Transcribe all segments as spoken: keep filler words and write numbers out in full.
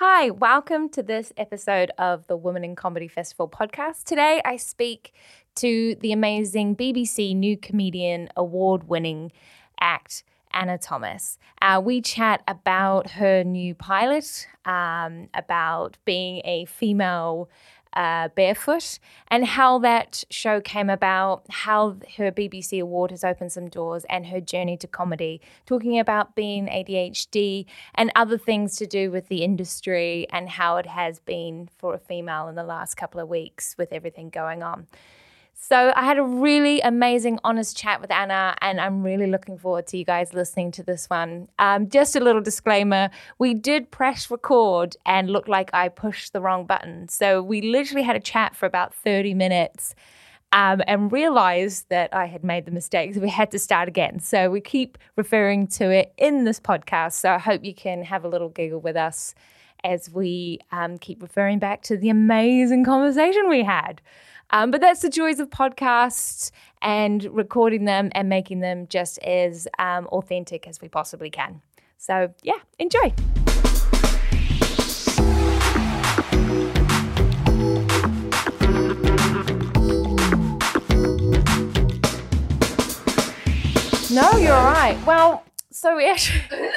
Hi, welcome to this episode of the Women in Comedy Festival podcast. Today I speak to the amazing B B C New Comedy Award-winning act, Anna Thomas. Uh, we chat about her new pilot, um, about being a female uh, barefoot and how that show came about, how her B B C award has opened some doors and her journey to comedy, talking about being A D H D and other things to do with the industry and how it has been for a female in the last couple of weeks with everything going on. So I had a really amazing, honest chat with Anna, and I'm really looking forward to you guys listening to this one. Um, just a little disclaimer, we did press record and looked like I pushed the wrong button. So we literally had a chat for about thirty minutes um, and realized that I had made the mistake. So we had to start again. So we keep referring to it in this podcast. So I hope you can have a little giggle with us as we um, keep referring back to the amazing conversation we had. Um, but that's the joys of podcasts and recording them and making them just as um, authentic as we possibly can. So, yeah, enjoy. No, you're all right. Well, so we actually...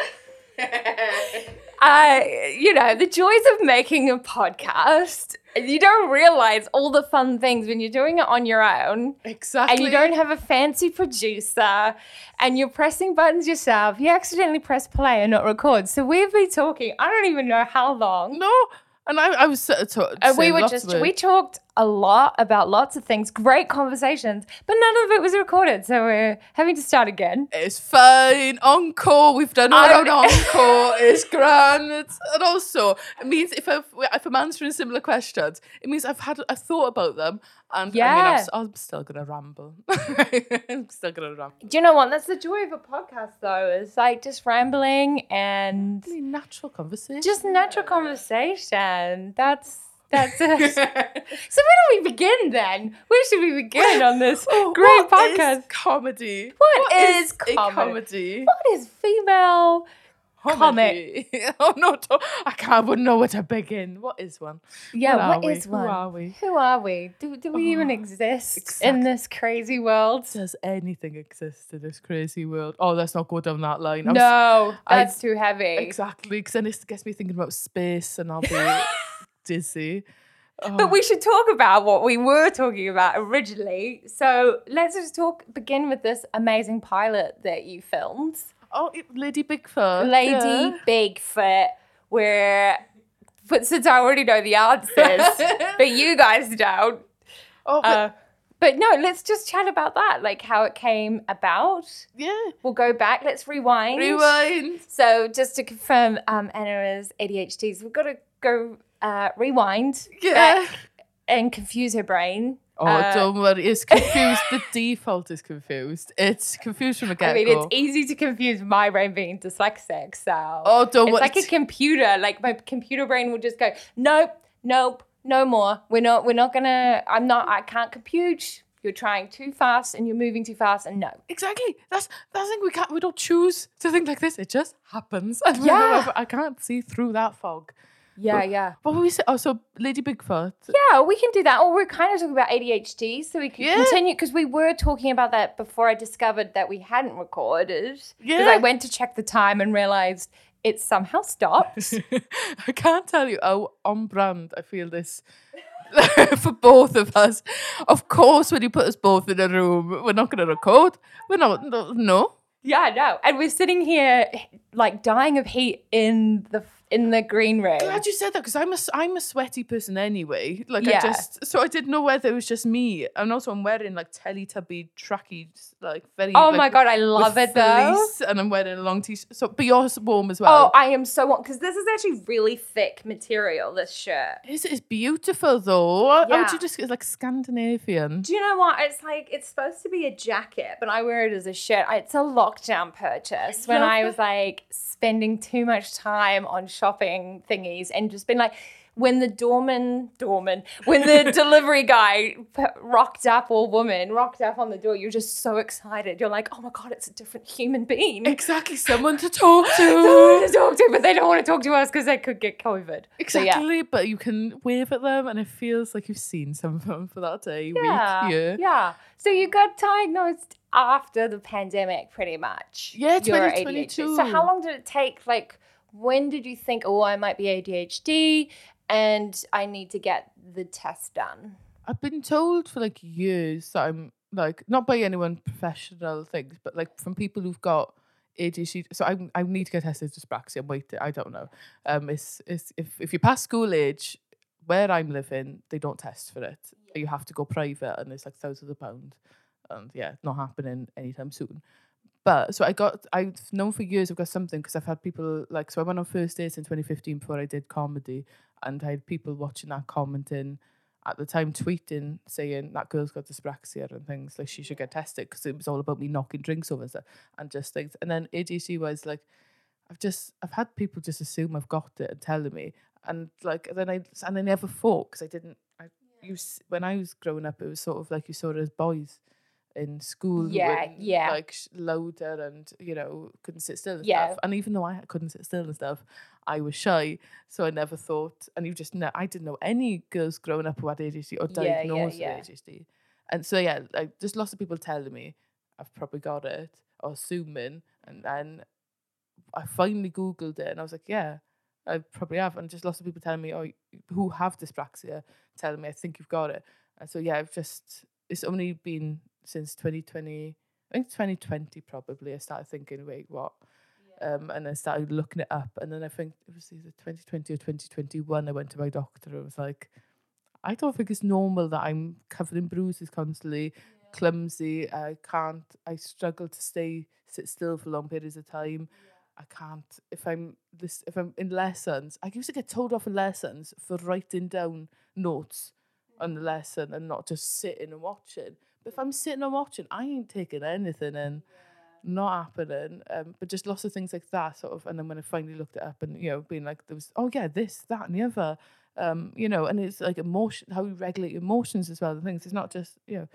Uh, you know, the joys of making a podcast, you don't realize all the fun things when you're doing it on your own. Exactly. And you don't have a fancy producer and you're pressing buttons yourself. You accidentally press play and not record. So we've been talking, I don't even know how long. No. And I, I was sort of talking. And we were just, we talked a lot about lots of things, great conversations, but none of it was recorded. So we're having to start again. It's fine. Encore. We've done our own encore. It's grand. It's, and also, it means if, I've, if I'm answering similar questions, it means I've had a thought about them. And yeah. I mean, I'm, I'm still going to ramble. I'm still going to ramble. Do you know what? That's the joy of a podcast, though, is like just rambling and... I mean, natural conversation. Just natural conversation. That's... That's us. So where do we begin then? Where should we begin on this oh, great what podcast? Is comedy. What, what is, is comedy? comedy? What is female comedy? Comic? oh no, I can't. Wouldn't know where to begin. What is one? Yeah, what, what is we? one? Who are we? Who are we? Do do we oh, even exist exactly. in this crazy world? Does anything exist in this crazy world? Oh, let's not go down that line. I'm no, s- that's I, too heavy. Exactly, because then it gets me thinking about space, and I'll be. Dizzy. Oh. But we should talk about what we were talking about originally. So let's just talk, begin with this amazing pilot that you filmed. Oh, Lady Bigfoot. Lady yeah. Bigfoot, where, but since I already know the answers, but you guys don't. Oh, but, uh, but no, let's just chat about that, like how it came about. Yeah. We'll go back. Let's rewind. Rewind. So just to confirm, um, Anna's A D H D, so we've got to go... Uh, rewind yeah. back and confuse her brain. Oh, uh, don't worry. It's confused. The default is confused. It's confused from the get-go. I mean, it's easy to confuse my brain being dyslexic, so... Oh, don't worry. It's like t- a computer. Like, my computer brain will just go, nope, nope, no more. We're not, we're not gonna... I'm not... I can't compute. You're trying too fast and you're moving too fast and no. Exactly. That's that's the thing. We can't... We don't choose to think like this. It just happens. And yeah. I can't see through that fog. Yeah, but, yeah. What were we saying? Oh, so Lady Bigfoot. Yeah, we can do that. Or we're kind of talking about A D H D, so we can yeah. continue. Because we were talking about that before I discovered that we hadn't recorded. Yeah. Because I went to check the time and realised it somehow stopped. I can't tell you how on brand I feel this for both of us. Of course, when you put us both in a room, we're not going to record. We're not, no. no. Yeah, no. And we're sitting here like dying of heat in the... in the green room. Glad you said that, because I'm a, I'm a sweaty person anyway. Like yeah. I just, so I didn't know whether it was just me. And also I'm wearing like Teletubby trackies, like very- Oh like, my God, I love it though. And I'm wearing a long t-shirt. So, but yours warm as well. Oh, I am so warm, because this is actually really thick material, this shirt. It's, it's beautiful though. Yeah. How would you just, it's like Scandinavian. Do you know what? It's like, it's supposed to be a jacket, but I wear it as a shirt. It's a lockdown purchase when I was like spending too much time on shirts shopping thingies and just been like, when the doorman, doorman, when the delivery guy rocked up, or woman rocked up on the door, you're just so excited. You're like, oh my God, it's a different human being. Exactly, someone to talk to. Someone to talk to, but they don't want to talk to us because they could get COVID. Exactly, so, yeah. But you can wave at them and it feels like you've seen some of them for that day, yeah, week, year. Yeah, so you got diagnosed after the pandemic pretty much. Yeah, twenty twenty-two. So how long did it take, like, when did you think, oh, I might be A D H D and I need to get the test done? I've been told for like years that I'm like, not by anyone professional things, but like from people who've got A D H D. So I I need to get tested dyspraxia and wait. I don't know. Um, it's it's if if you're past school age, where I'm living, they don't test for it. Yeah. You have to go private, and it's like thousands of pounds. And yeah, not happening anytime soon. But so I got, I've known for years I've got something because I've had people like, so I went on first dates in twenty fifteen before I did comedy, and I had people watching that commenting at the time, tweeting, saying that girl's got dyspraxia and things, like she should get tested because it was all about me knocking drinks over and stuff and just things. And then A D H D was like, I've just, I've had people just assume I've got it and telling me. And like, then I, and I never thought because I didn't, I you when I was growing up, it was sort of like you saw it as boys in school, yeah, when, yeah, like louder and, you know, couldn't sit still and yeah. stuff. And even though I couldn't sit still and stuff, I was shy, so I never thought. And you just know, I didn't know any girls growing up who had A D H D or yeah, diagnosed yeah, yeah. with A D H D. And so yeah, like just lots of people telling me I've probably got it or assuming. And then I finally Googled it and I was like, yeah, I probably have. And just lots of people telling me, oh, who have dyspraxia, telling me I think you've got it. And so yeah, I've just, it's only been since twenty twenty, I think twenty twenty probably, I started thinking, wait, what? Yeah. Um, and I started looking it up. And then I think it was either twenty twenty or twenty twenty-one, I went to my doctor and was like, I don't think it's normal that I'm covered in bruises constantly, yeah. clumsy, I can't, I struggle to stay, sit still for long periods of time. Yeah. I can't, if I'm this, if I'm in lessons, I used to get told off in lessons for writing down notes yeah. on the lesson and not just sitting and watching. But if I'm sitting and watching, I ain't taking anything in, yeah. not happening. Um, but just lots of things like that, sort of. And then when I finally looked it up, and you know, being like, there was, oh yeah, this, that, and the other, um, you know. And it's like emotion, how you regulate emotions as well, and things. It's not just, you know,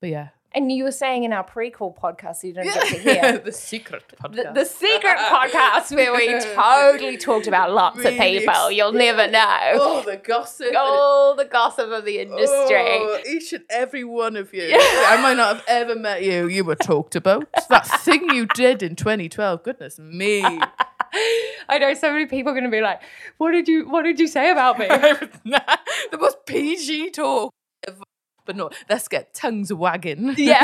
but yeah. And you were saying in our prequel podcast, you don't get to hear the secret podcast, the, the secret podcast where we totally talked about lots really of people. You'll never know all the gossip, all the gossip of the industry. Oh, each and every one of you. I might not have ever met you. You were talked about. That thing you did in twenty twelve. Goodness me. I know so many people are going to be like, "What did you? What did you say about me?" The most P G talk ever. But no, let's get tongues wagging. Yeah.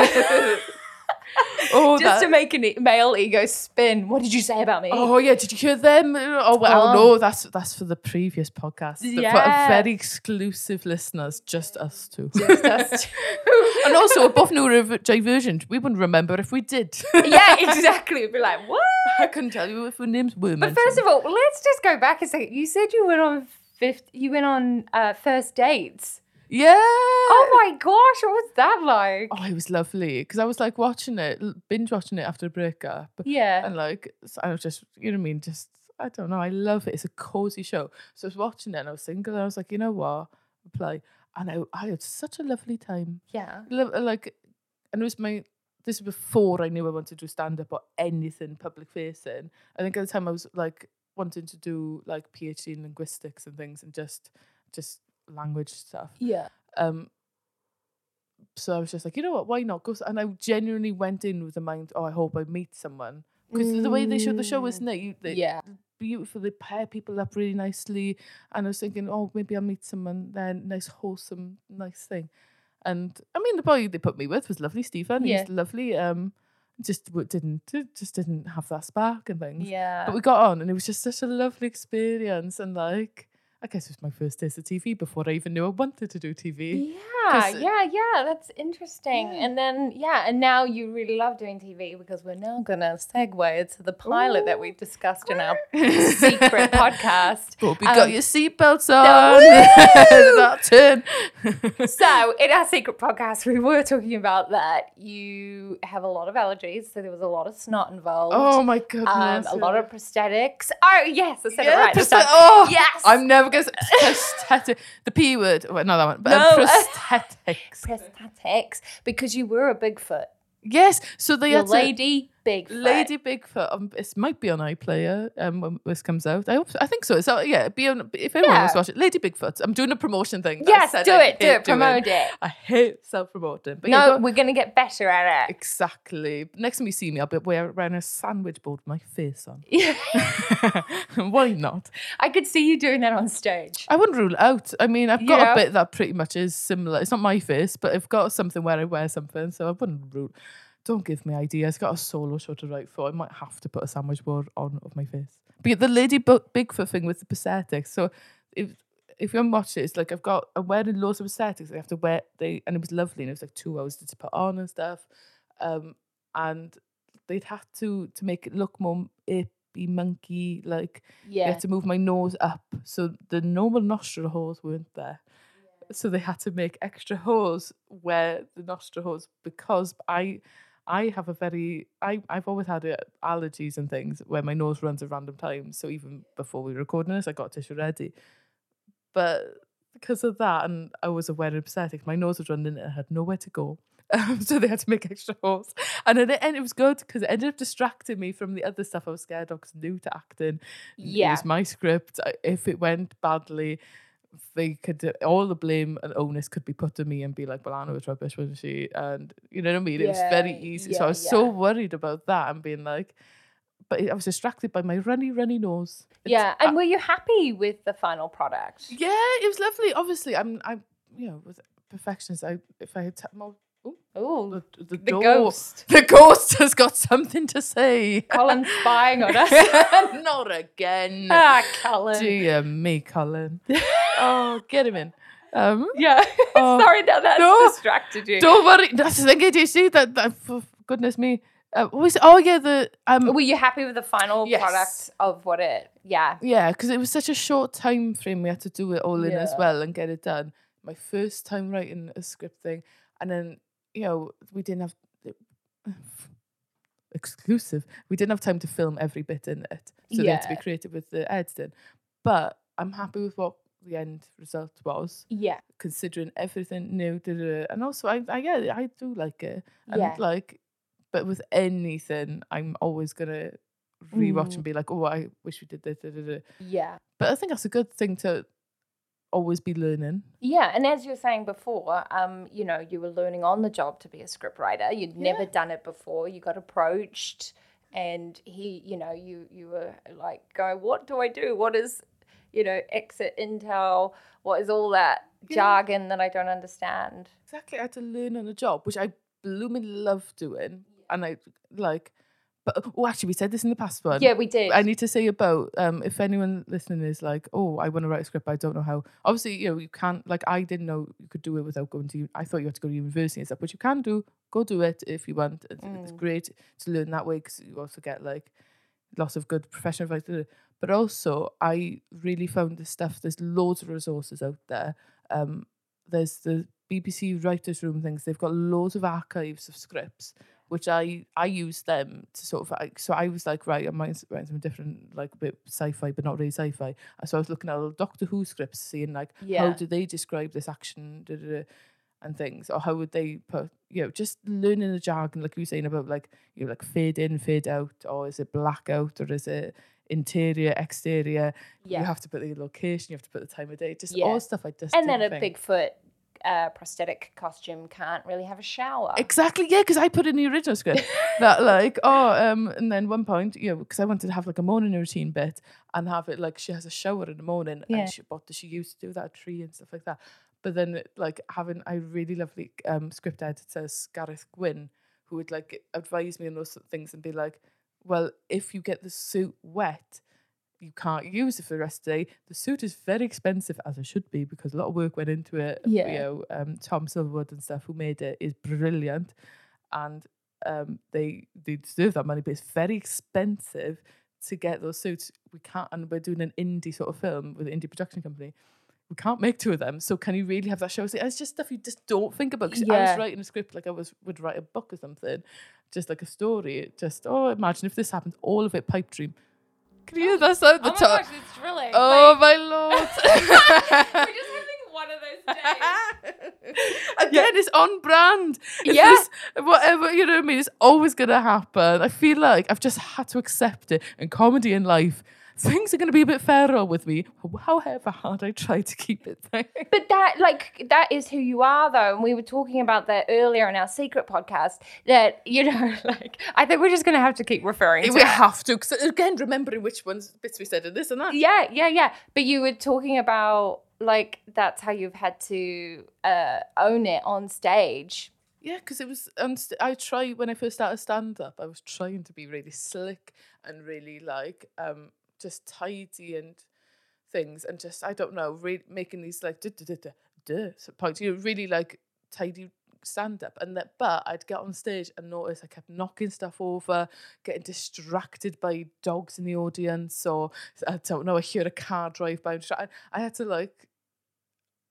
Oh, just that. To make an e- male ego spin. What did you say about me? Oh yeah, did you hear them? Oh well, oh. no, that's that's for the previous podcast. Yeah. For very exclusive listeners, just us two. Just us two. And also above new rev- divergent, we wouldn't remember if we did. Yeah, exactly. We'd be like, what? I couldn't tell you if her names were mentioned. But first of all, let's just go back a second. You said you went on fifth. You went on uh, first dates. Yeah. Oh my gosh, what was that like? Oh, it was lovely because I was like watching it, binge watching it after a breakup. Yeah. And like, I was just, you know what I mean? Just, I don't know. I love it. It's a cozy show. So I was watching it and I was single and I was like, you know what? Apply. And I, I had such a lovely time. Yeah. Lo- like, and it was my, this was before I knew I wanted to do stand up or anything public facing. I think at the time I was like wanting to do like PhD in linguistics and things and just, just, language stuff. Yeah. Um. So I was just like, you know what? Why not go? And I genuinely went in with the mind, oh, I hope I meet someone because mm. the way they show the show, isn't it? You, they, yeah. Beautiful. They pair people up really nicely, and I was thinking, oh, maybe I'll meet someone. Then nice, wholesome, nice thing. And I mean, the boy they put me with was lovely, Stephen. Yeah. He was lovely. Um. Just didn't just didn't have that spark and things. Yeah. But we got on, and it was just such a lovely experience, and like. I guess it was my first taste of T V before I even knew I wanted to do T V. Yeah, yeah, yeah. That's interesting. Yeah. And then, yeah, and now you really love doing T V because we're now going to segue into the pilot Ooh. that we discussed in our secret podcast. But we um, got your seatbelts on. That turn. So in our secret podcast, we were talking about that you have a lot of allergies. So there was a lot of snot involved. Oh, my goodness. Um, a lot of prosthetics. Oh, yes. I said yeah, it right. Prosth- oh, yes. I'm never going to prosthetic. The P word. Well, not that one. But no. um, prosthetics. prosthetics. Because you were a Bigfoot. Yes. So they Your had Lady to, Bigfoot. Lady Bigfoot. Um, it might be on iPlayer um, when this comes out. I hope. I think so. It's out, yeah. Be on, if anyone yeah. wants to watch it. Lady Bigfoot. I'm doing a promotion thing. Yes, do I it. Do it. Promote doing. it. I hate self-promoting. But no, yeah, we're going to get better at it. Exactly. Next time you see me, I'll be wearing a sandwich board with my face on. Why not? I could see you doing that on stage. I wouldn't rule it out. I mean, I've got yeah. a bit that pretty much is similar. It's not my face, but I've got something where I wear something, so I wouldn't rule Don't give me ideas. Got a solo show to write for. I might have to put a sandwich board on of my face. But the Lady Bigfoot thing with the prosthetics. So if if you haven't watched it, it's like I've got I'm wearing loads of prosthetics. I have to wear they and it was lovely and it was like two hours to put on and stuff. Um, and they'd had to to make it look more apey, monkey like. Yeah. They had to move my nose up so the normal nostril holes weren't there. Yeah. So they had to make extra holes where the nostril holes because I. I have a very, I, I've always had uh, allergies and things where my nose runs at random times. So even before we were recording this, I got tissue ready. But because of that, and I was aware of prosthetics, my nose was running and it had nowhere to go. Um, so they had to make extra holes. And then it, and it was good because it ended up distracting me from the other stuff I was scared of because I'm new to acting. Yeah. It was my script. I, if it went badly, they could all the blame and onus could be put to me and be like, well, Anna was rubbish, wasn't she? And you know what I mean? Yeah, it was very easy. Yeah, so I was yeah. so worried about that and being like, but I was distracted by my runny, runny nose. It's, yeah. And were you happy with the final product? Yeah, it was lovely. Obviously, I'm, I'm you know, with perfectionist, I, if I had t- more. Oh, the, the, the ghost. The ghost has got something to say. Colin's spying on us. Not again. Ah, Colin. Dear me, Colin. Oh, get him in. Um, yeah. Oh, sorry, now that's no, distracted you. Don't worry. That's the thing, A D H D. That, that, oh, goodness me. Uh, was, oh, yeah. The um, Were you happy with the final yes. product of what it, yeah. Yeah, because it was such a short time frame. We had to do it all in yeah. as well and get it done. My first time writing a script thing. And then, you know, we didn't have uh, exclusive. We didn't have time to film every bit in it, so yeah. they had to be creative with the editing. But I'm happy with what the end result was. Yeah, considering everything new, da, da, da. And also I, I, yeah, I do like it. And yeah, like, but with anything, I'm always gonna rewatch mm. and be like, oh, I wish we did this. Da, da, da. Yeah, but I think that's a good thing to always be learning. Yeah, and as you were saying before, um, you know, you were learning on the job to be a scriptwriter. You'd yeah. never done it before. You got approached, and he, you know, you you were like, "Go, what do I do? What is, you know, exit intel? What is all that yeah. jargon that I don't understand?" Exactly, I had to learn on the job, which I blooming love doing, and I like. But oh, actually, we said this in the past one. Yeah, we did. I need to say about um, if anyone listening is like, oh, I want to write a script, but I don't know how. Obviously, you know, you can't. Like, I didn't know you could do it without going to. I thought you had to go to university and stuff, but you can do. Go do it if you want. It's, mm. it's great to learn that way because you also get like lots of good professional advice. But also, I really found this stuff. There's loads of resources out there. Um, there's the B B C Writers' Room things. They've got loads of archives of scripts, which I, I used them to sort of, like, so I was like, right, I might write some different, like a bit sci-fi, but not really sci-fi. So I was looking at all Doctor Who scripts, seeing like, yeah. how do they describe this action da, da, da, and things? Or how would they put, you know, just learning the jargon, like you were saying about like, you know, like fade in, fade out, or is it blackout, or is it interior, exterior? Yeah. You have to put the location, you have to put the time of day, just yeah. all stuff I just And then a think. Bigfoot. Uh, prosthetic costume can't really have a shower. Exactly, yeah, because I put in the original script that like, oh, um, and then one point, you know, because I wanted to have like a morning routine bit and have it like she has a shower in the morning yeah. and she, what does she use to do that, a tree and stuff like that. But then like having a really lovely um, script editor, Gareth Gwynn, who would like advise me on those things and be like, well, if you get the suit wet, you can't use it for the rest of the day. The suit is very expensive, as it should be, because a lot of work went into it. Yeah. You know, um, Tom Silverwood and stuff, who made it, is brilliant. And um, they, they deserve that money, but it's very expensive to get those suits. We can't, and we're doing an indie sort of film with an indie production company. We can't make two of them, so can you really have that show? It's, like, it's just stuff you just don't think about. Cause yeah. I was writing a script like I was would write a book or something, just like a story. Just, oh, imagine if this happens. All of it, pipe dream. Can you hear that sound at the top? Oh my gosh, it's thrilling. Oh like, my lord. We're just having one of those days. Again, it's on brand. It's yeah. This, whatever, you know what I mean? It's always going to happen. I feel like I've just had to accept it. And comedy in life, things are going to be a bit feral with me, however hard I try to keep it there. But that, like, that is who you are, though. And we were talking about that earlier in our secret podcast, that, you know, like, I think we're just going to have to keep referring to it. We have to, because, again, remembering which ones, bits we said and this and that. Yeah, yeah, yeah. But you were talking about, like, that's how you've had to uh, own it on stage. Yeah, because it was, um, st- I tried, when I first started stand-up, I was trying to be really slick and really, like, um, just tidy and things, and just I don't know, re- making these like duh, duh, duh, duh, duh, points. You know, really like tidy stand up, and that. But I'd get on stage and notice I kept knocking stuff over, getting distracted by dogs in the audience, or I don't know, I hear a car drive by. I, I had to like,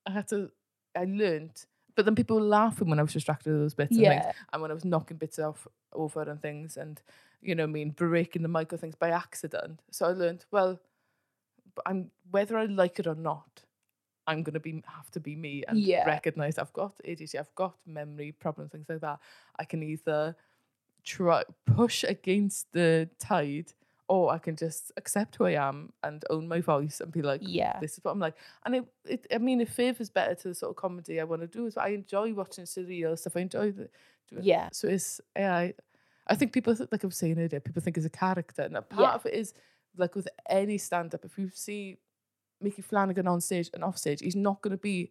I had to, I learned. But then people were laughing when I was distracted with those bits yeah. and things, and when I was knocking bits off over and things, and you know what I mean, breaking the mic or things by accident. So I learned, well, I'm whether I like it or not, I'm gonna be have to be me and yeah. recognise I've got A D H D, I've got memory problems, things like that. I can either try push against the tide, or I can just accept who I am and own my voice and be like, yeah, this is what I'm like. And it, it I mean, it favours better to the sort of comedy I want to do. Is I enjoy watching surreal stuff. I enjoy the, doing yeah. it. So it's, yeah, I, I think people, like I was saying earlier, people think it's a character. And a part yeah. of it is, like with any stand-up, if you see Mickey Flanagan on stage and off stage, he's not going to be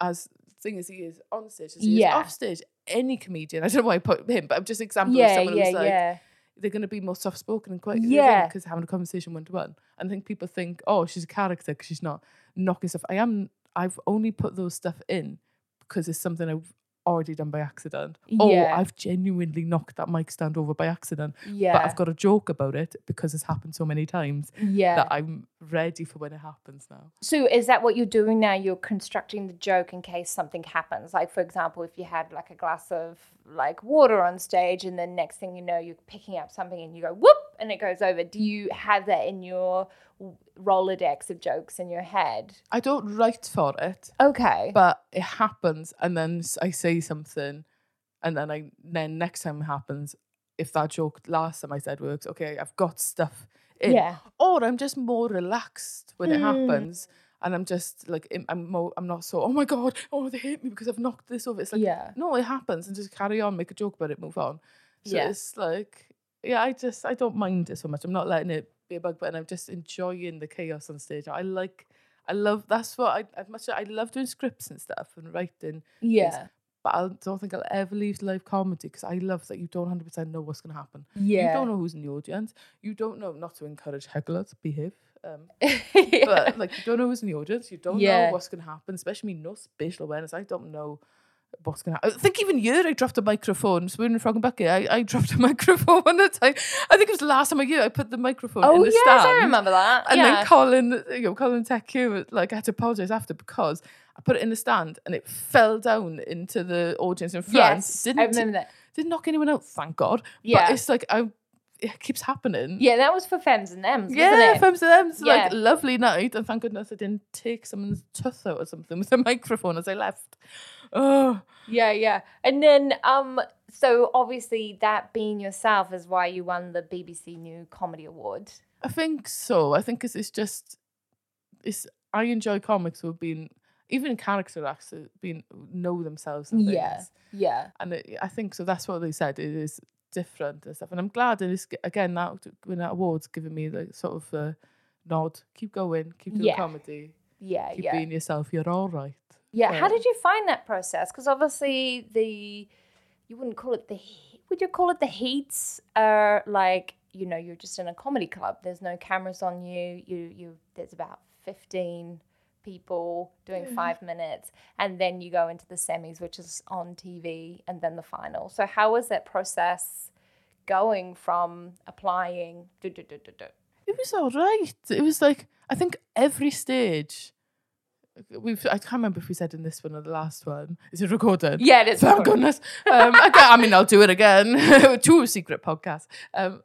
as thing as he is on stage as he yeah. is off stage. Any comedian, I don't know why I put him, but I'm just an example yeah, of someone yeah, who's like, yeah. they're going to be more soft-spoken and quite yeah because having a conversation one-to-one. And I think people think, oh, she's a character because she's not knocking stuff. I am, I've only put those stuff in because it's something I've already done by accident. Yeah. Oh, I've genuinely knocked that mic stand over by accident. Yeah. But I've got a joke about it because it's happened so many times yeah. that I'm ready for when it happens now. So is that what you're doing now? You're constructing the joke in case something happens. Like, for example, if you had like a glass of like water on stage and then next thing you know, you're picking up something and you go, whoop, and it goes over. Do you have that in your Rolodex of jokes in your head? I don't write for it. Okay. But it happens, and then I say something, and then I then next time it happens, if that joke last time I said works, okay, I've got stuff in. Yeah. Or I'm just more relaxed when mm. it happens, and I'm just like, I'm more, I'm not so, oh my God, oh, they hate me because I've knocked this over. It's like, yeah. no, it happens, and just carry on, make a joke about it, move on. So yeah. it's like, yeah, I just, I don't mind it so much. I'm not letting it be a bug, but I'm just enjoying the chaos on stage. I like, I love, that's what I, as much as I love doing scripts and stuff and writing. Yeah. Things, but I don't think I'll ever leave live comedy because I love that you don't one hundred percent know what's going to happen. Yeah. You don't know who's in the audience. You don't know, not to encourage hecklers, behave. Um, yeah. But like, you don't know who's in the audience. You don't yeah. know what's going to happen, especially me, no spatial awareness. I don't know what's going to happen. I think even year I dropped a microphone. So we're in the Frog and Bucket. I, I dropped a microphone one at a time. I think it was the last time of year I put the microphone oh, in the yes, stand. Oh, yes, I remember that. And yeah. then Colin, you know, Colin Techu, like, I had to apologise after because I put it in the stand and it fell down into the audience in France. Yes, didn't, I remember that. Didn't knock anyone out, thank God. Yeah. But it's like, I, it keeps happening. Yeah, that was for Femmes and Thems, wasn't yeah, it? Femmes and Thems. Yeah. Like, lovely night. And thank goodness I didn't take someone's tooth out or something with a microphone as I left. Oh yeah, yeah. And then um so obviously that being yourself is why you won the B B C New Comedy Award. I think so. I think it's, it's just it's I enjoy comics who have been, even character acts, being know themselves and things. Yeah, yeah. And it, I think so that's what they said, it is different and stuff. And I'm glad it is, again, that winning that award's given me the sort of uh, nod, keep going, keep doing yeah. comedy. Yeah, keep yeah. being yourself, you're all right. Yeah. yeah, how did you find that process? Because obviously the, you wouldn't call it the, would you call it the heats? Are like you know, you're just in a comedy club. There's no cameras on you. You you there's about fifteen people doing mm. five minutes, and then you go into the semis, which is on T V, and then the final. So how was that process going from applying? Do, do, do, do, do. It was all right. It was like, I think every stage, we've I can't remember if we said in this one or the last one. Is it recorded? Yeah, it is. Thank goodness. Um, I, I mean, I'll do it again. Two secret podcasts. Um,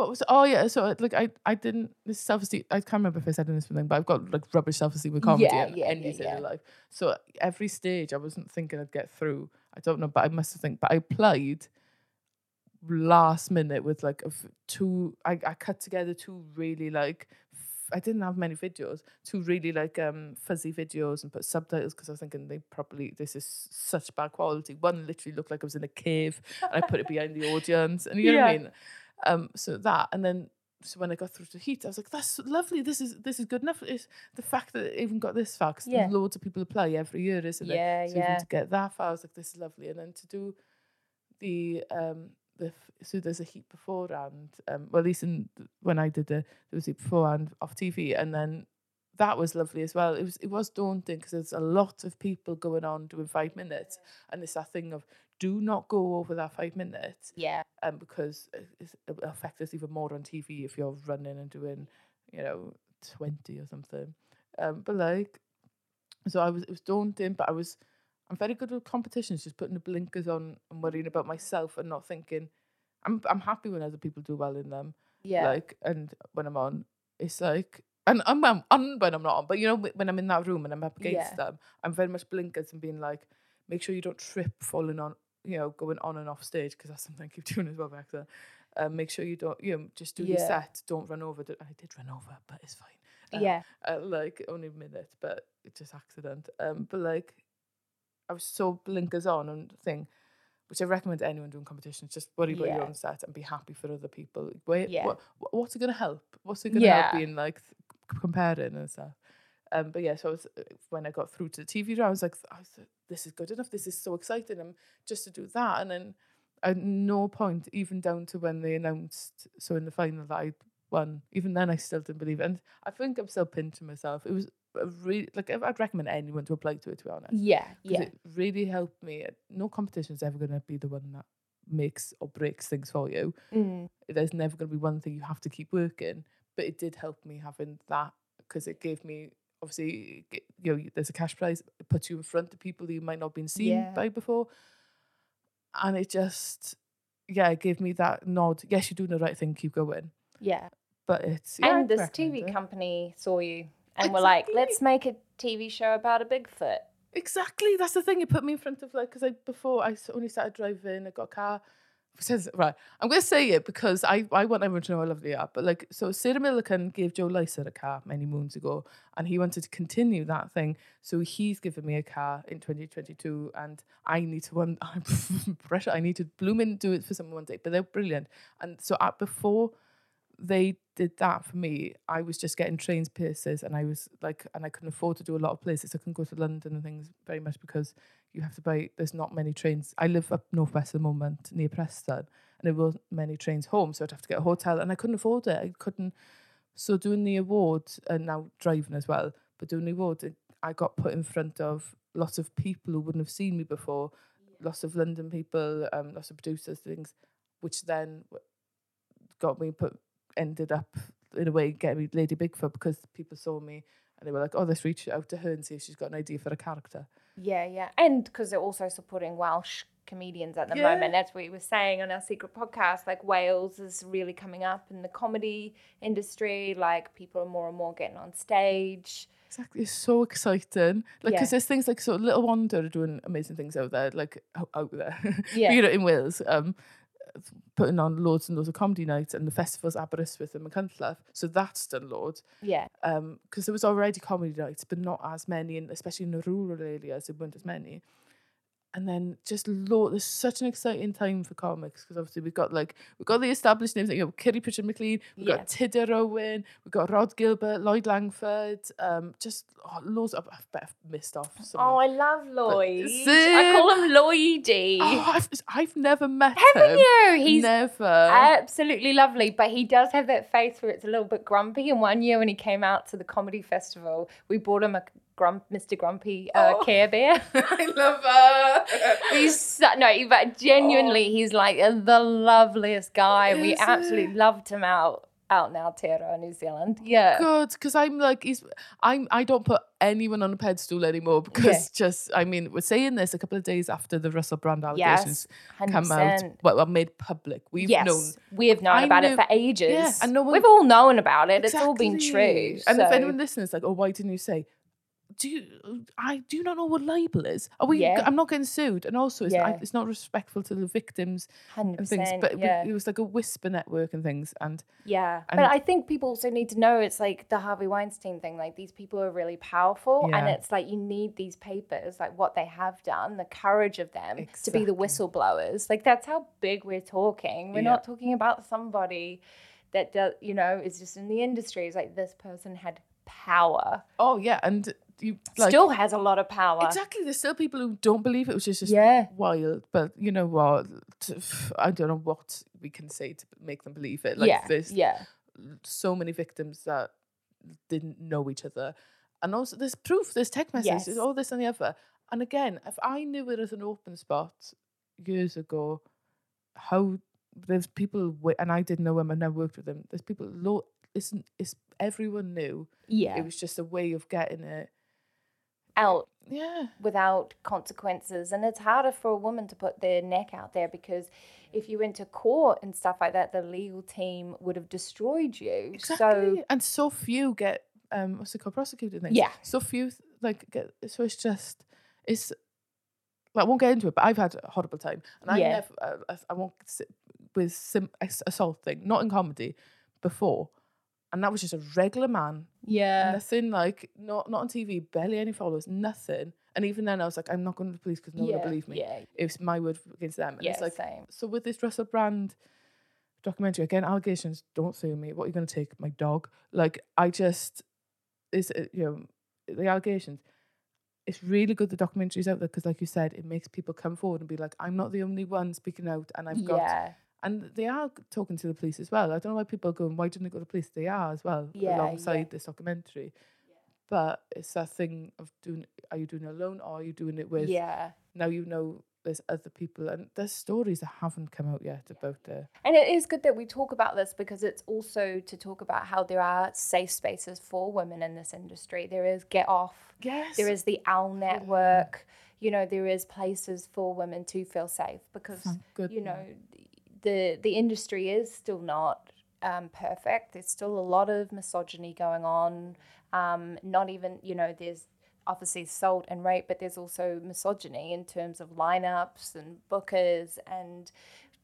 What was oh yeah so like I I didn't this self esteem I can't remember if I said in this thing, but I've got like rubbish self esteem with comedy yeah, and yeah, anything yeah, yeah. in life. So every stage I wasn't thinking I'd get through. I don't know, but I must have think. But I applied last minute with like a f- two. I, I cut together two really like f- I didn't have many videos. Two really like um fuzzy videos and put subtitles because I was thinking they probably this is such bad quality. One literally looked like I was in a cave and I put it behind the audience and you know yeah. what I mean. Um, so that, and then so when I got through to Heat, I was like, "That's lovely. This is this is good enough." It's the fact that it even got this far, because yeah. loads of people apply every year, isn't yeah, it? So yeah. even to get that far, I was like, "This is lovely." And then to do the um the so there's a Heat beforehand, um, well at least in when I did the there was a Heat beforehand off T V, and then that was lovely as well. It was it was daunting because there's a lot of people going on doing five minutes, and it's that thing of. Do not go over that five minutes. Yeah. Um, because it affects us even more on T V if you're running and doing, you know, twenty or something. Um, but like, so I was, it was daunting, but I was, I'm very good with competitions, just putting the blinkers on and worrying about myself and not thinking, I'm I'm happy when other people do well in them. Yeah. Like, and when I'm on, it's like, and I'm on when I'm not on, but you know, when I'm in that room and I'm up against yeah. them, I'm very much blinkers and being like, make sure you don't trip falling on, you know, going on and off stage, because that's something I keep doing as well back there. Um, make sure you don't, you know, just do yeah. your set. Don't run over. I did run over, but it's fine. Um, yeah. Uh, like, only a minute, but it's just accident. Um, but, like, I was so blinkers on and thing, which I recommend anyone doing competitions, just worry about yeah. your own set and be happy for other people. Wait, yeah. what, what's it going to help? What's it going to yeah. help being, like, th- comparing and stuff? Um, but yeah, so I was, when I got through to the T V round, I was like, I was like, this is good enough. This is so exciting. And just to do that, and then at no point, even down to when they announced, so in the final that I won, even then I still didn't believe it. And I think I'm still pinching myself. It was a really like I'd recommend anyone to apply to it, to be honest. Yeah, yeah. It really helped me. No competition is ever going to be the one that makes or breaks things for you. Mm. There's never going to be one thing you have to keep working. But it did help me having that, because it gave me. Obviously, you know, there's a cash prize. It puts you in front of people that you might not have been seen yeah. by before. And it just, yeah, it gave me that nod. Yes, you're doing the right thing. Keep going. Yeah. But it's... Yeah, and I'd this T V it. company saw you and exactly. were like, let's make a T V show about a Bigfoot. Exactly. That's the thing. It put me in front of, like, because I, before I only started driving, I got a car. Says right, I'm going to say it because I, I want everyone to know I love the app. But like, so Sarah Millican gave Joe Lycett a car many moons ago, and he wanted to continue that thing. So he's given me a car in twenty twenty-two, and I need to one. I'm pressure. I need to bloom and do it for someone one day. But they're brilliant, and so at, before they did that for me, I was just getting trains places, and I was like, and I couldn't afford to do a lot of places. I couldn't go to London and things very much because. You have to buy, there's not many trains. I live up northwest at the moment, near Preston, and there weren't many trains home, so I'd have to get a hotel, and I couldn't afford it. I couldn't. So doing the award, and now driving as well, but doing the award, I got put in front of lots of people who wouldn't have seen me before, yeah. lots of London people, um, lots of producers, things, which then got me put, ended up, in a way, getting me Lady Bigfoot, because people saw me, and they were like, oh, let's reach out to her and see if she's got an idea for a character. Yeah, yeah. And because they're also supporting Welsh comedians at the yeah. moment. That's what you were saying on our secret podcast. Like, Wales is really coming up in the comedy industry. Like, people are more and more getting on stage. Exactly. It's so exciting. Like, because yeah. there's things like, so Little Wonder are doing amazing things out there, like, out there. Yeah. You know, in Wales. Um, putting on loads and loads of comedy nights, and the festivals Aberystwyth and McCuntlaff, so that's done loads. Yeah. Um, because there was already comedy nights, but not as many, and especially in the rural areas, there weren't as many. And then just Lord, there's such an exciting time for comics, because obviously we've got like we've got the established names like you know Kiri Pritchard-McLean, we've yeah. got Tiddy Rowan, we've got Rod Gilbert, Lloyd Langford, um, just oh, loads. Of, I've better missed off. Somewhere. Oh, I love Lloyd. But, I call him Lloydie. Oh, I've, I've never met Haven't him. Haven't you? He's never absolutely lovely, but he does have that face where it's a little bit grumpy. And one year when he came out to the comedy festival, we bought him a. Grump, Mister Grumpy uh, oh. Care Bear. I love her. He's so, no, but genuinely, oh. he's like the loveliest guy. Is we it? Absolutely loved him out out in Aotearoa, New Zealand. Yeah, good, because I'm like he's. I'm. I don't put anyone on a pedestal anymore because yeah. just. I mean, we're saying this a couple of days after the Russell Brand allegations yes, come out, well, well, made public. We've yes, known. We have known I about knew, it for ages. Yeah, and no one, we've all known about it. Exactly. It's all been true. And so. If anyone listening is like, oh, why didn't you say? Do you, I do not know what libel is. Are we? Yeah. I'm not getting sued, and also it's, yeah. I, it's not respectful to the victims one hundred percent, and things. But yeah. it, it was like a whisper network and things, and yeah. And but I think people also need to know it's like the Harvey Weinstein thing. Like these people are really powerful, yeah. and it's like you need these papers, like what they have done, the courage of them exactly. to be the whistleblowers. Like that's how big we're talking. We're yeah. not talking about somebody that does, you know, is just in the industry. It's like this person had power. Oh yeah, and. You, like, still has a lot of power. Exactly. There's still people who don't believe it, which is just yeah. wild. But you know what? I don't know what we can say to make them believe it. Like yeah. there's yeah. so many victims that didn't know each other. And also there's proof, there's text messages, yes. all this and the other. And again, if I knew it as an open spot years ago, how there's people, and I didn't know them and I worked with them, there's people, low, it's, it's, everyone knew. Yeah. It was just a way of getting it. Out yeah. without consequences, and it's harder for a woman to put their neck out there because if you went to court and stuff like that, the legal team would have destroyed you. Exactly. So and so few get um what's it called prosecuted things. Yeah, so few like get so it's just it's like I won't get into it, but I've had a horrible time, and I yeah. never I, I won't sit with sim, assault thing not in comedy before. And that was just a regular man. Yeah. Nothing like, not not on T V, barely any followers, nothing. And even then I was like, I'm not going to the police because no yeah, one will believe me. Yeah. It was my word against them. And yeah, it's like, same. So with this Russell Brand documentary, again, allegations, don't sue me. What are you going to take? My dog? Like, I just, it's, you know, the allegations. It's really good the documentary's out there because like you said, it makes people come forward and be like, I'm not the only one speaking out and I've got... Yeah. And they are talking to the police as well. I don't know why people are going, why didn't they go to the police? They are as well, yeah, alongside yeah. this documentary. Yeah. But it's that thing of doing, are you doing it alone or are you doing it with, yeah. now you know there's other people. And there's stories that haven't come out yet yeah. about it. And it is good that we talk about this because it's also to talk about how there are safe spaces for women in this industry. There is Get Off. Yes. There is the O W L Network. Yeah. You know, there is places for women to feel safe because, you know... The the industry is still not um, perfect. There's still a lot of misogyny going on. Um, not even, you know, there's obviously assault and rape, but there's also misogyny in terms of lineups and bookers and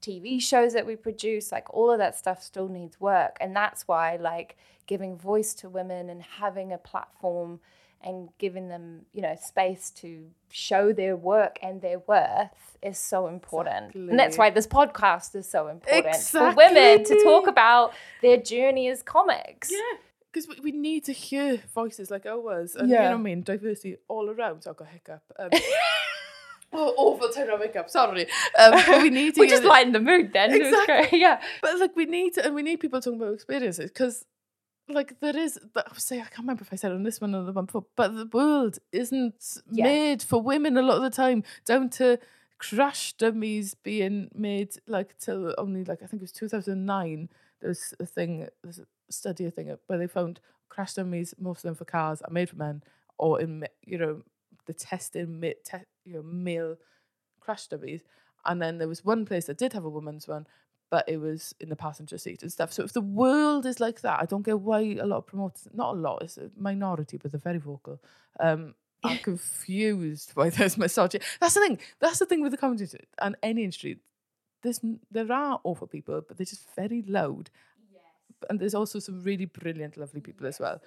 T V shows that we produce. Like all of that stuff still needs work. And that's why like giving voice to women and having a platform and giving them, you know, space to show their work and their worth is so important. Exactly. And that's why this podcast is so important exactly. for women to talk about their journey as comics. Yeah, because we, we need to hear voices like ours. And, yeah. You know what I mean? Diversity all around. So I've got a hiccup. Um, oh, awful turn-on hiccup, sorry. Um, but we need to we just lightened the mood then. Exactly. Yeah. But, like, we need to, and we need people talking about experiences because... Like there is, I was saying, I can't remember if I said it on this one or the one before, but the world isn't yeah. made for women a lot of the time, down to crash dummies being made like till only like I think it was two thousand nine. There was a thing, there's a study, a thing where they found crash dummies, most of them for cars, are made for men, or in you know the testing te- you know male crash dummies, and then there was one place that did have a woman's one. But it was in the passenger seat and stuff. So if the world is like that, I don't get why a lot of promoters, not a lot, it's a minority, but they're very vocal. Um, I'm confused by this misogyny. That's the thing. That's the thing with the comedy and any industry. There's, there are awful people, but they're just very loud. Yes. And there's also some really brilliant, lovely people yes. as well.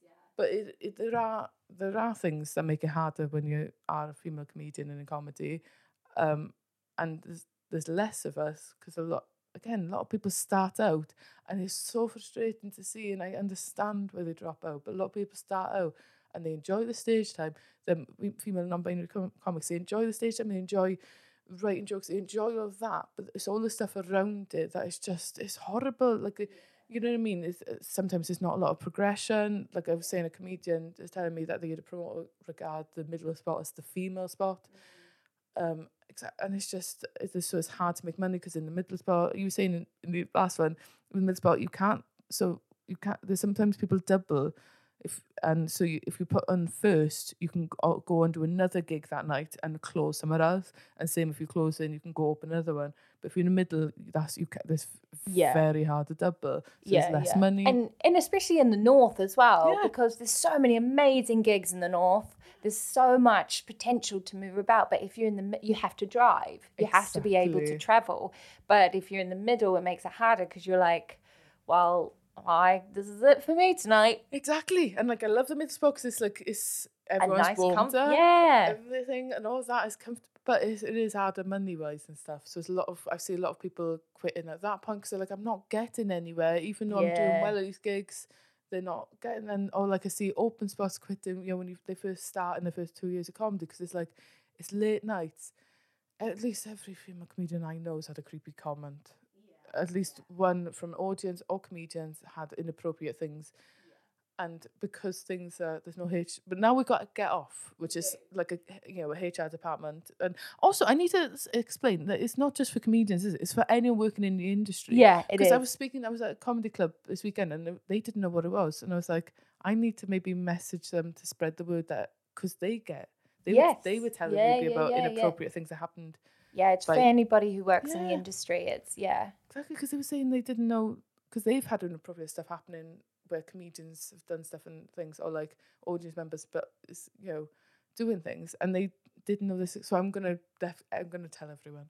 Yeah. But it, it, there are there are things that make it harder when you are a female comedian in a comedy. um, and there's, there's less of us because a lot, again, a lot of people start out, and it's so frustrating to see, and I understand where they drop out, but a lot of people start out and they enjoy the stage time. Then female non-binary com comics, they enjoy the stage time, they enjoy writing jokes, they enjoy all of that, but it's all the stuff around it that is just, it's horrible. Like, you know what I mean? It's, sometimes there's not a lot of progression. Like I was saying, a comedian was telling me that they had a promoter regard the middle spot as the female spot. Mm-hmm. Um, and it's just, it's, so it's hard to make money because in the middle spot, you were saying in, in the last one, in the middle spot, you can't, so you can't, there's sometimes people double. If and so you, if you put on first, you can go and do another gig that night and close somewhere else. And same if you close in, you can go open another one. But if you're in the middle, that's you. Can, that's yeah. very hard to double. So yeah, there's less yeah. money, and and especially in the north as well, yeah. because there's so many amazing gigs in the north. There's so much potential to move about. But if you're in the, you have to drive. You exactly. have to be able to travel. But if you're in the middle, it makes it harder because you're like, well. Hi, this is it for me tonight. Exactly. And like I love the middle spot because it's like it's everyone's nice warmed up. Yeah. Everything and all that is comfortable, but it, it is harder money wise and stuff. So it's a lot of I see a lot of people quitting at that point because they're like, I'm not getting anywhere, even though yeah. I'm doing well at these gigs, they're not getting. And or like I see open spots quitting, you know, when you, they first start in the first two years of comedy because it's like it's late nights. At least every female comedian I know has had a creepy comment. At least one from audience or comedians had inappropriate things, yeah. and because things are there's no H. But now we've got to Get Off, which is like a you know a H R department, and also I need to explain that it's not just for comedians, is it? It's for anyone working in the industry. Yeah, it is. Because I was speaking, I was at a comedy club this weekend, and they didn't know what it was, and I was like, I need to maybe message them to spread the word that because they get they yes. were, they were telling yeah, me yeah, about yeah, inappropriate yeah. things that happened. Yeah, it's like, for anybody who works yeah. in the industry. It's, yeah. Exactly, because they were saying they didn't know, because they've had inappropriate stuff happening where comedians have done stuff and things, or like audience members, but, you know, doing things. And they didn't know this. So I'm going to def- I'm gonna tell everyone.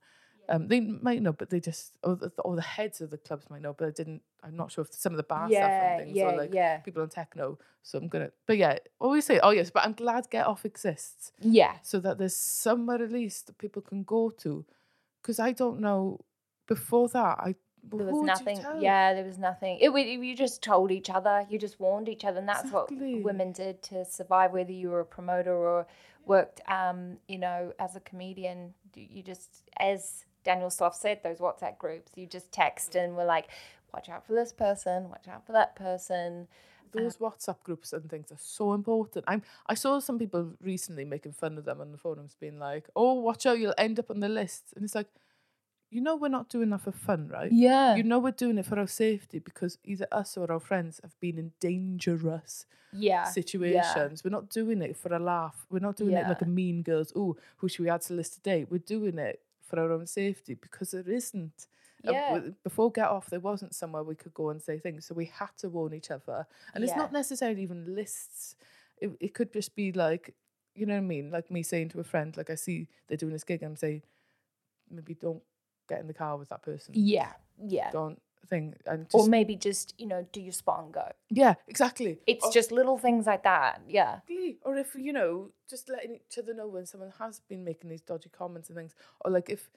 Yeah. Um, they might know, but they just, or the, or the heads of the clubs might know, but I didn't, I'm not sure if some of the bar yeah, staff and things, yeah, or like yeah. people on techno. So I'm going to, but yeah, always say, oh yes, but I'm glad Get Off exists. Yeah. So that there's somewhere at least that people can go to. Because I don't know, before that, I, there was nothing. Yeah, there was nothing. It, it you just told each other, you just warned each other, and that's exactly. what women did to survive. Whether you were a promoter or worked, um, you know, as a comedian, you just, as Daniel Slough said, those WhatsApp groups, you just text and were like, watch out for this person, watch out for that person. Those um, WhatsApp groups and things are so important. I'm I saw some people recently making fun of them on the forums, being like, "Oh, watch out, you'll end up on the list," and it's like. You know we're not doing that for fun, right? Yeah. You know we're doing it for our safety because either us or our friends have been in dangerous yeah. situations. Yeah. We're not doing it for a laugh. We're not doing yeah. it like a Mean Girls, ooh, who should we add to the list today? We're doing it for our own safety because there isn't. Yeah. Uh, before Get Off, there wasn't somewhere we could go and say things. So we had to warn each other. And yeah. it's not necessarily even lists. It, it could just be like, you know what I mean? Like me saying to a friend, like I see they're doing this gig and I'm saying, maybe don't get in the car with that person. Yeah, yeah. Don't think. And just, or maybe just, you know, do your spot and go. Yeah, exactly. It's or, just little things like that, yeah. Or if, you know, just letting each other know when someone has been making these dodgy comments and things. Or like if,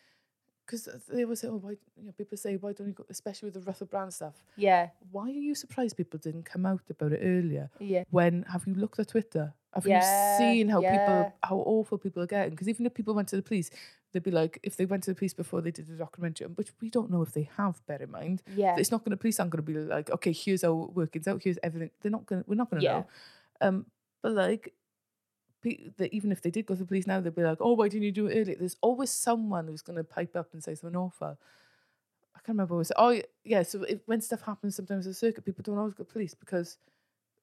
because they always say, oh, why, you know, people say, why don't you go, especially with the Russell Brand stuff. Yeah. Why are you surprised people didn't come out about it earlier? Yeah. When, have you looked at Twitter? Have yeah, you seen how yeah. people, how awful people are getting? Because even if people went to the police, they'd be like, if they went to the police before they did the documentary, which we don't know if they have, bear in mind. Yeah. It's not going to, police aren't going to be like, okay, here's our workings out, here's everything. They're not going to, we're not going to yeah. know. Um, but like, pe the, even if they did go to the police now, they'd be like, oh, why didn't you do it earlier? There's always someone who's going to pipe up and say something awful. I can't remember what we said. Oh, yeah, so if, when stuff happens sometimes in the circuit, people don't always go to police because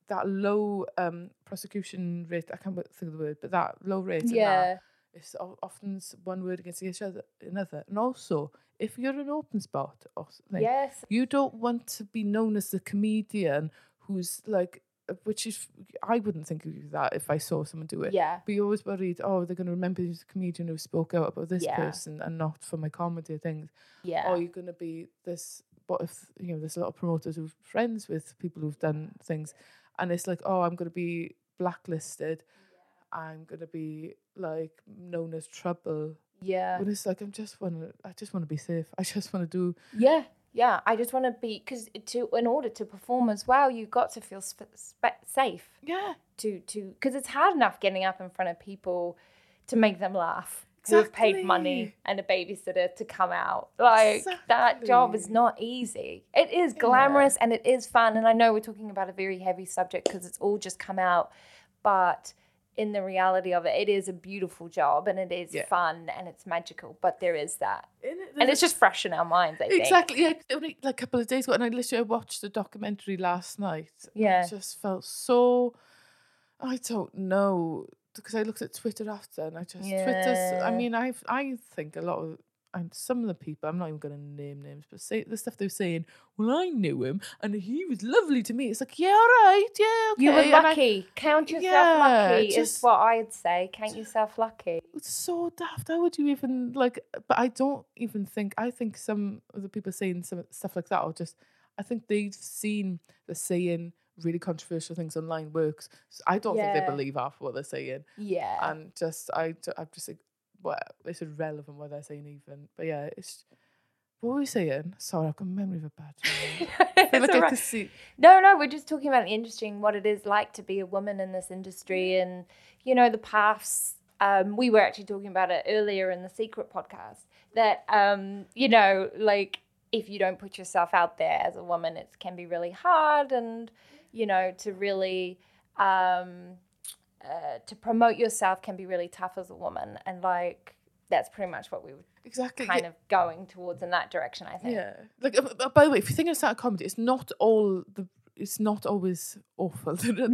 that low um, prosecution rate, I can't think of the word, but that low rate yeah. and that, it's often one word against each other, another. And also, if you're an open spot or something, yes. you don't want to be known as the comedian who's like, which is, I wouldn't think of that if I saw someone do it. Yeah. But you're always worried, oh, they're going to remember you're a comedian who spoke out about this yeah. person and not for my comedy or things. Yeah. Or you're going to be this, what if, you know, there's a lot of promoters who are friends with people who've done things. And it's like, oh, I'm going to be blacklisted. Yeah. I'm going to be, like, known as trouble. Yeah. But it's like, I'm just want to, I just want to be safe. I just want to do. Yeah. Yeah. I just want to be, because to, in order to perform as well, you've got to feel sp- sp- safe. Yeah. To, to, because it's hard enough getting up in front of people to make them laugh. Exactly. Who've paid money and a babysitter to come out. Like, exactly. That job is not easy. It is glamorous, yeah. And it is fun. And I know we're talking about a very heavy subject because it's all just come out, but in the reality of it, it is a beautiful job and it is yeah. fun and it's magical, but there is that. It, and it's just fresh in our minds, I exactly, think. Exactly. Yeah, only like a couple of days ago, and I literally watched the documentary last night. Yeah. I just felt so, I don't know, because I looked at Twitter after and I just, yeah. Twitter's, I mean, I I think a lot of, and some of the people, I'm not even going to name names, but say the stuff they're saying, well, I knew him and he was lovely to me. It's like, yeah, all right, yeah, okay. You were lucky. I, Count yourself yeah, lucky just, is what I'd say. Count yourself lucky. It's so daft. How would you even, like, but I don't even think, I think some of the people saying some stuff like that are just, I think they've seen the saying, really controversial things online works. So I don't yeah. think they believe half what they're saying. Yeah. And just, I, I'm just like, well, it's irrelevant what they're saying even. But yeah, it's, what were we saying? Sorry, I've got a memory of a bad I feel like right. I could see. No, no, we're just talking about the industry and what it is like to be a woman in this industry and, you know, the paths. Um, we were actually talking about it earlier in the Secret podcast that, um, you know, like if you don't put yourself out there as a woman, it can be really hard and, you know, to really um, uh, to promote yourself can be really tough as a woman. And, like, that's pretty much what we were exactly, kind yeah. of going towards in that direction, I think. Yeah. Like, uh, by the way, if you're thinking of starting comedy, it's not all the, it's not always awful. No, the,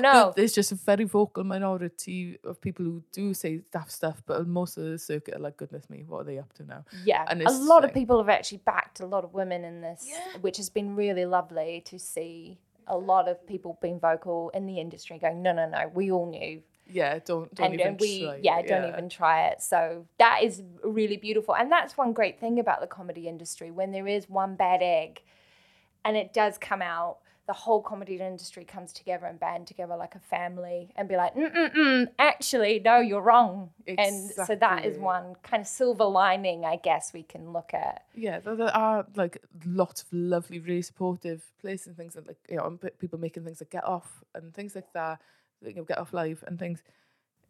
no. There's just a very vocal minority of people who do say daft stuff, but most of the circuit are like, goodness me, what are they up to now? Yeah, and a lot like, of people have actually backed a lot of women in this, yeah. which has been really lovely to see. A lot of people being vocal in the industry going, no, no, no, we all knew. Yeah, don't, don't and, even and we, try it. Yeah, don't yeah. even try it. So that is really beautiful. And that's one great thing about the comedy industry. When there is one bad egg and it does come out, the whole comedy industry comes together and band together like a family and be like, mm-mm-mm, actually, no, you're wrong. Exactly. And so that is one kind of silver lining, I guess, we can look at. Yeah, there are, like, lots of lovely, really supportive places and things, that, like, you know, people making things like Get Off and things like that, you know, Get Off Live and things.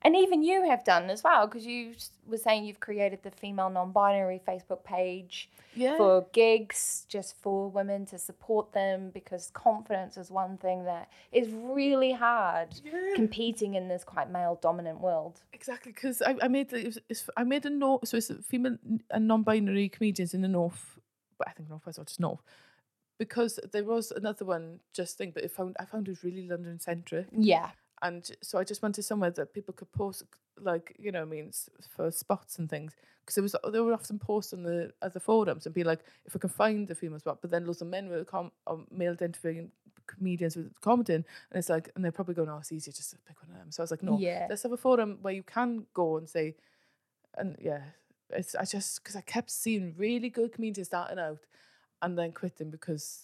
And even you have done as well, because you were saying you've created the Female Non-Binary Facebook page yeah. for gigs, just for women to support them, because confidence is one thing that is really hard yeah. competing in this quite male-dominant world. Exactly, because I, I made it was, it's, I made a note, so it's female and non-binary comedians in the North, but I think North West or just North, because there was another one, just think, but it found I found it was really London-centric. Yeah. And so I just wanted somewhere that people could post, like, you know, I mean, for spots and things. Because it was they were often posted on the other forums and be like, if I can find a female spot. But then loads of men were com- or male identifying comedians were commenting. And it's like, and they're probably going, oh, it's easier just to pick one of them. So I was like, no, yeah. let's have a forum where you can go and say, and yeah, it's I just, because I kept seeing really good comedians starting out and then quitting because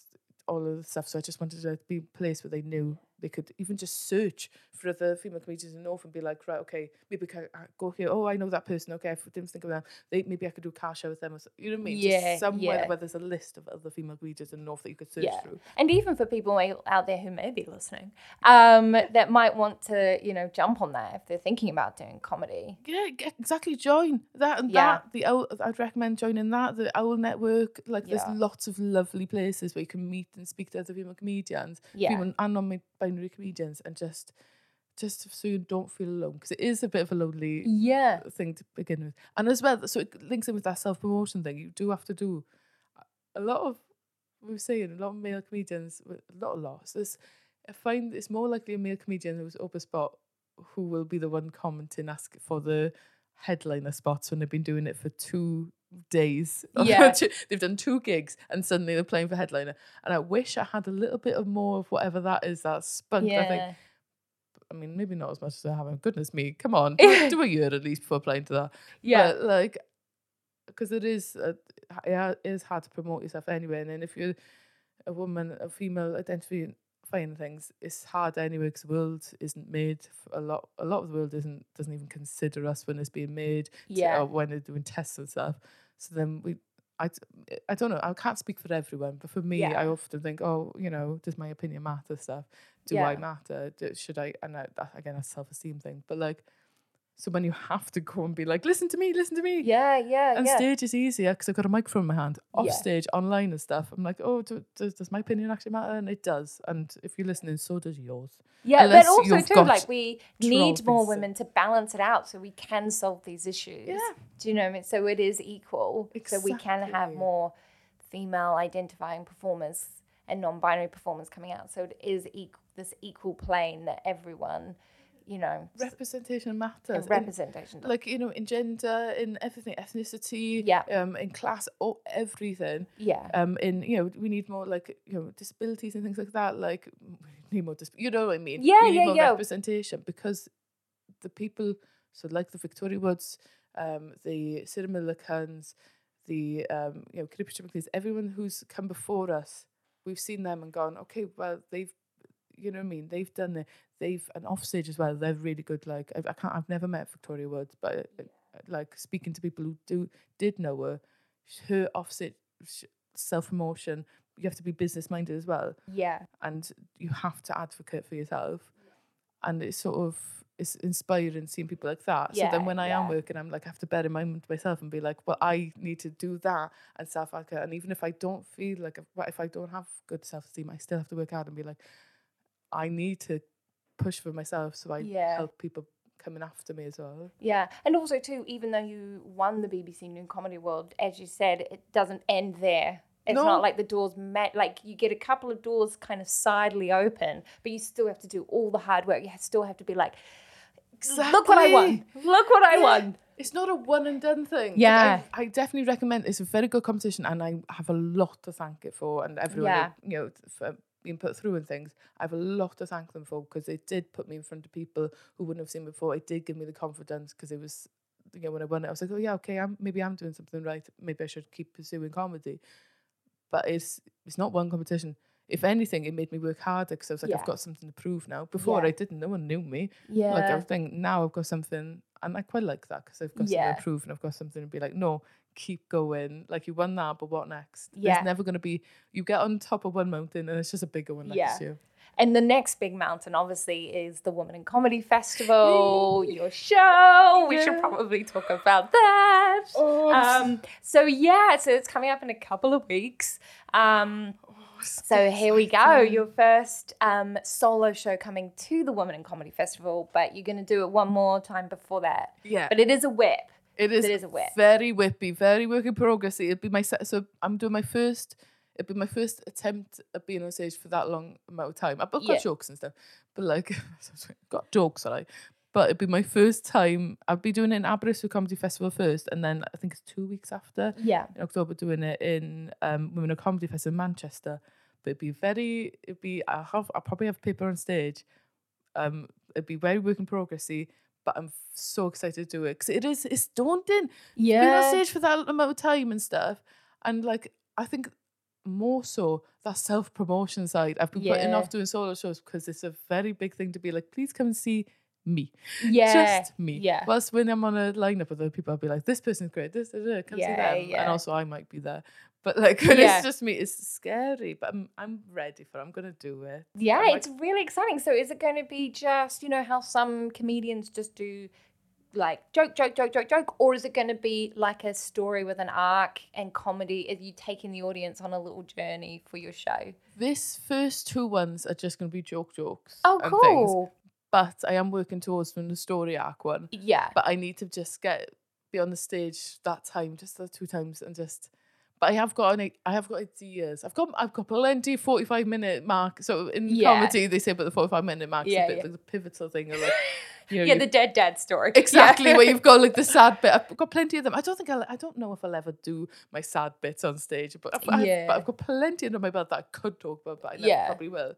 all of the stuff. So I just wanted to be a place where they knew they could even just search for other female comedians in the North and be like, right, okay, maybe can I go here? Oh, I know that person. Okay, I didn't think of them. They, maybe I could do a car show with them. Or you know what I mean? Yeah, just somewhere yeah. where there's a list of other female comedians in the North that you could search yeah. through. And even for people out there who may be listening, um, that might want to, you know, jump on that if they're thinking about doing comedy. Yeah, exactly. Join that and yeah. that. The O W L, I'd recommend joining that. The O W L Network. Like, yeah. there's lots of lovely places where you can meet and speak to other female comedians. Yeah, female and non binary comedians, and just just so you don't feel alone, because it is a bit of a lonely yeah. thing to begin with. And as well, so it links in with that self-promotion thing. You do have to do a lot of, we were saying, a lot of male comedians, a lot of loss. There's, I find it's more likely a male comedian who's up a spot who will be the one commenting, ask for the headliner spots when they've been doing it for two days. Yeah. They've done two gigs and suddenly they're playing for headliner. And I wish I had a little bit of more of whatever that is, that spunk. Yeah. I think, I mean, maybe not as much as I haven't. Goodness me, come on, do, a, do a year at least before applying to that. Yeah, but like, because it is a, it is hard to promote yourself anyway. And then if you're a woman, a female identifying playing things, it's hard anyway because the world isn't made for a lot. A lot of the world isn't doesn't even consider us when it's being made. Yeah. To, or when they're doing tests and stuff. So then we, I, I don't know. I can't speak for everyone, but for me, yeah. I often think, oh, you know, does my opinion matter? Stuff. Do yeah. I matter? Do, should I? And I, that, again, that's a self-esteem thing. But like. So when you have to go and be like, listen to me, listen to me. Yeah, yeah, and yeah. And stage is easier because I've got a microphone in my hand. Off yeah. stage, online and stuff. I'm like, oh, do, does, does my opinion actually matter? And it does. And if you're listening, so does yours. Yeah, unless but also too, like we need more women to balance it out so we can solve these issues. Yeah. Do you know what I mean? So it is equal. Exactly. So we can have more female identifying performers and non-binary performers coming out. So it is equal, this equal plane that everyone... You know, representation matters. And representation, in, like you know, in gender, in everything, ethnicity, yeah, um, in class, oh, everything, yeah, um, in you know, we need more like you know, disabilities and things like that. Like, we need more, dis- you know what I mean? Yeah, we need yeah, more yeah. representation because the people, so like the Victoria Woods, um, the Sarah Millicans, the um, you know, Kiri Pritchard-McLean, everyone who's come before us, we've seen them and gone, okay, well, they've. You know what I mean? They've done it. They've and off stage as well. They're really good. Like I, I can't. I've never met Victoria Wood, but yeah. like speaking to people who do did know her, her off stage self promotion. You have to be business minded as well. Yeah. And you have to advocate for yourself, yeah. and it's sort of it's inspiring seeing people like that. Yeah, so then when I yeah. am working, I'm like I have to bear in mind myself and be like, well, I need to do that and self advocate. And even if I don't feel like if I don't have good self esteem, I still have to work hard and be like. I need to push for myself so I yeah. help people coming after me as well. Yeah, and also too, even though you won the B B C New Comedy Award, as you said, it doesn't end there. It's no. not like the doors met, like you get a couple of doors kind of sidely open, but you still have to do all the hard work. You still have to be like, exactly. look what I won, look what I yeah. won. It's not a one and done thing. Yeah. Like I, I definitely recommend, it's a very good competition and I have a lot to thank it for and everyone, yeah. you know, for, being put through and things, I have a lot to thank them for because it did put me in front of people who wouldn't have seen me before. It did give me the confidence because it was, you know, when I won it, I was like, oh yeah, okay, I'm, maybe I'm doing something right. Maybe I should keep pursuing comedy. But it's it's not one competition. If anything, it made me work harder because I was like, yeah. I've got something to prove now. Before yeah. I didn't, no one knew me. Yeah. Like I was thinking, now I've got something, and I quite like that because I've got yeah. something to prove and I've got something to be like, no, keep going, like you won that, but what next? Yeah. There's never going to be, you get on top of one mountain and it's just a bigger one next yeah. to you. And the next big mountain obviously is the Women in Comedy Festival, your show, yeah. we should probably talk about that. Oh, um, so yeah, so it's coming up in a couple of weeks. Um, oh, so so here we go, your first um, solo show coming to the Women in Comedy Festival, but you're going to do it one more time before that. Yeah. But it is a whip. It is, it is a whip. Very whippy, very work in progress. It'll be my set. So I'm doing my first. It'll be my first attempt at being on stage for that long amount of time. I've got yeah. jokes and stuff, but like, got jokes, right? But it'll be my first time. I'll be doing it in Aberystwyth Comedy Festival first, and then I think it's two weeks after. Yeah. In October, doing it in um, Women in Comedy Festival in Manchester. But it'd be very. It'd be. I have. I probably have paper on stage. Um. It'd be very work in progressy. But I'm so excited to do it because it is, it's daunting. Yeah. Being on stage for that amount of time and stuff. And like, I think more so that self-promotion side. I've been yeah. putting off doing solo shows because it's a very big thing to be like, please come and see me. Yeah. Just me. Yeah. Whilst when I'm on a lineup with other people, I'll be like, this person's great. This, this, this. Come yeah, see them. Yeah. And also I might be there. But like, when yeah. it's just me, it's scary, but I'm I'm ready for it. I'm going to do it. Yeah, like, it's really exciting. So is it going to be just, you know, how some comedians just do like joke, joke, joke, joke, joke, or is it going to be like a story with an arc and comedy? Are you taking the audience on a little journey for your show? This first two ones are just going to be joke jokes. Oh, and cool. Things. But I am working towards from the story arc one. Yeah. But I need to just get, be on the stage that time, just the two times and just... But I have got an, I have got ideas. I've got I've got plenty forty-five minute mark. So in yeah. comedy they say about the forty-five minute mark is yeah, a bit yeah. like the pivotal thing of like you know, yeah, the dead dad story. Exactly yeah. where you've got like the sad bit. I've got plenty of them. I don't think I'll I don't know if I'll ever do my sad bits on stage, but I've, yeah. I've, but I've got plenty under my belt that I could talk about, but I never yeah. probably will.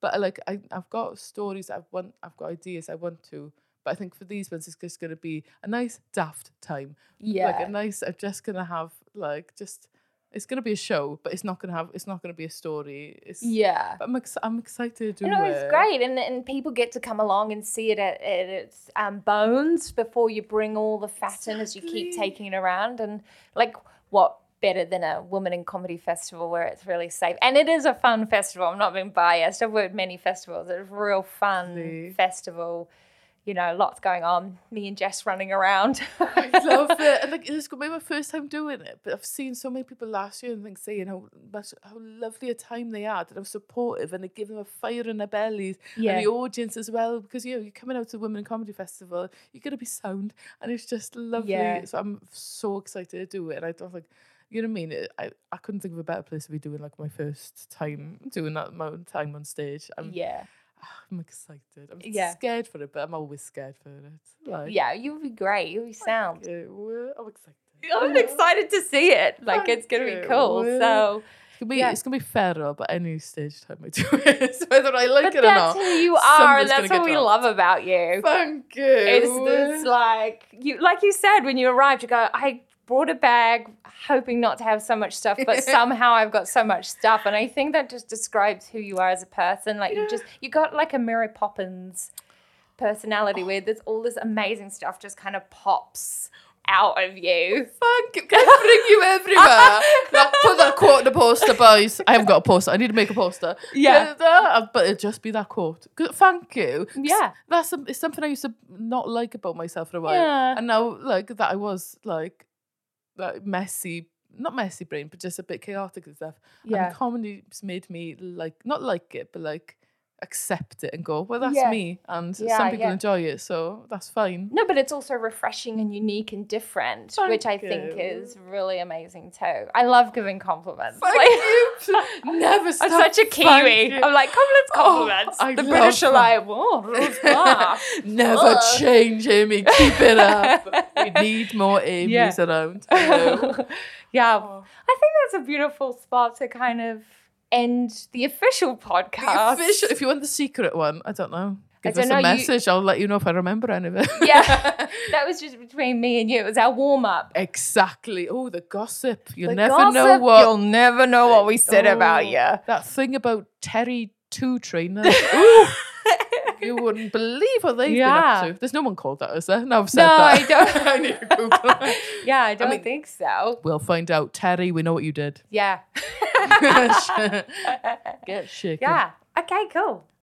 But like I I've got stories I want. I've got ideas I want to. But I think for these ones, it's just going to be a nice daft time. Yeah. Like a nice, I'm just going to have like just It's gonna be a show, but it's not gonna have. It's not gonna be a story. It's, yeah, but I'm ex- I'm excited. To do no, it. It's great, and and people get to come along and see it at, at its um, bones before you bring all the fat exactly. in as you keep taking it around. And like, what better than a Women in Comedy Festival where it's really safe? And it is a fun festival. I'm not being biased. I've worked many festivals. It's a real fun really? festival. You know, lots going on. Me and Jess running around. I love it. And like, it's going to be my first time doing it, but I've seen so many people last year and things saying how much, how lovely a time they had, and how supportive, and they give them a fire in their bellies, yeah. and the audience as well, because you know you're coming out to the Women in Comedy Festival, you're going to be sound, and it's just lovely. Yeah. So I'm so excited to do it. And I don't think. You know what I mean? I, I couldn't think of a better place to be doing like my first time doing that my own time on stage. I'm, yeah. I'm excited. I'm yeah. scared for it, but I'm always scared for it. Like, yeah, you'll be great. You'll be sound. You. I'm excited. I'm excited to see it. Like, thank it's going to be cool. You. So it's going to be, yeah. it's gonna be feral, but any stage time I do it, whether I like but it or not. That's who you are, and that's what we dropped. Love about you. Thank you. It's, it's like, you, like you said, when you arrived, you go, I... brought a bag, hoping not to have so much stuff, but somehow I've got so much stuff. And I think that just describes who you are as a person. Like yeah. you just, you got like a Mary Poppins personality oh. where there's all this amazing stuff just kind of pops out of you. Thank you. Bring you everywhere. Like, put that quote in the poster, boys. I haven't got a poster. I need to make a poster. Yeah. But it'd just be that quote. Thank you. Yeah. That's it's something I used to not like about myself for a while. Yeah. And now, like, that I was like, like messy, not messy brain, but just a bit chaotic and stuff. Yeah. And comedy's made me like, not like it, but like accept it and go, well, that's yeah. me. And yeah, some people yeah. enjoy it, so that's fine. No, but it's also refreshing and unique and different, thank which I you. think is really amazing too. I love giving compliments. Thank like, you. Never stop. I'm such a Kiwi. I'm like, compliments, compliments. Oh, the British are like, whoa. Never oh. change, Amy. Keep it up. We need more Amy's yeah. around. yeah. Oh. I think that's a beautiful spot to kind of end the official podcast. The official, if you want the secret one, I don't know. Give us a know, message. You... I'll let you know if I remember any of it. Yeah, that was just between me and you. It was our warm up. Exactly. Oh, the gossip. You'll the never gossip. know what. You'll never know what we said oh, about you. That thing about Terry Two Trainer. Ooh. You wouldn't believe what they've yeah. been up to. There's no one called that, is there? No, I've said no, that. No, I don't. I need to Google it. Yeah, I don't I mean, think so. We'll find out. Terry, we know what you did. Yeah. Get shaken. Yeah. Okay, cool.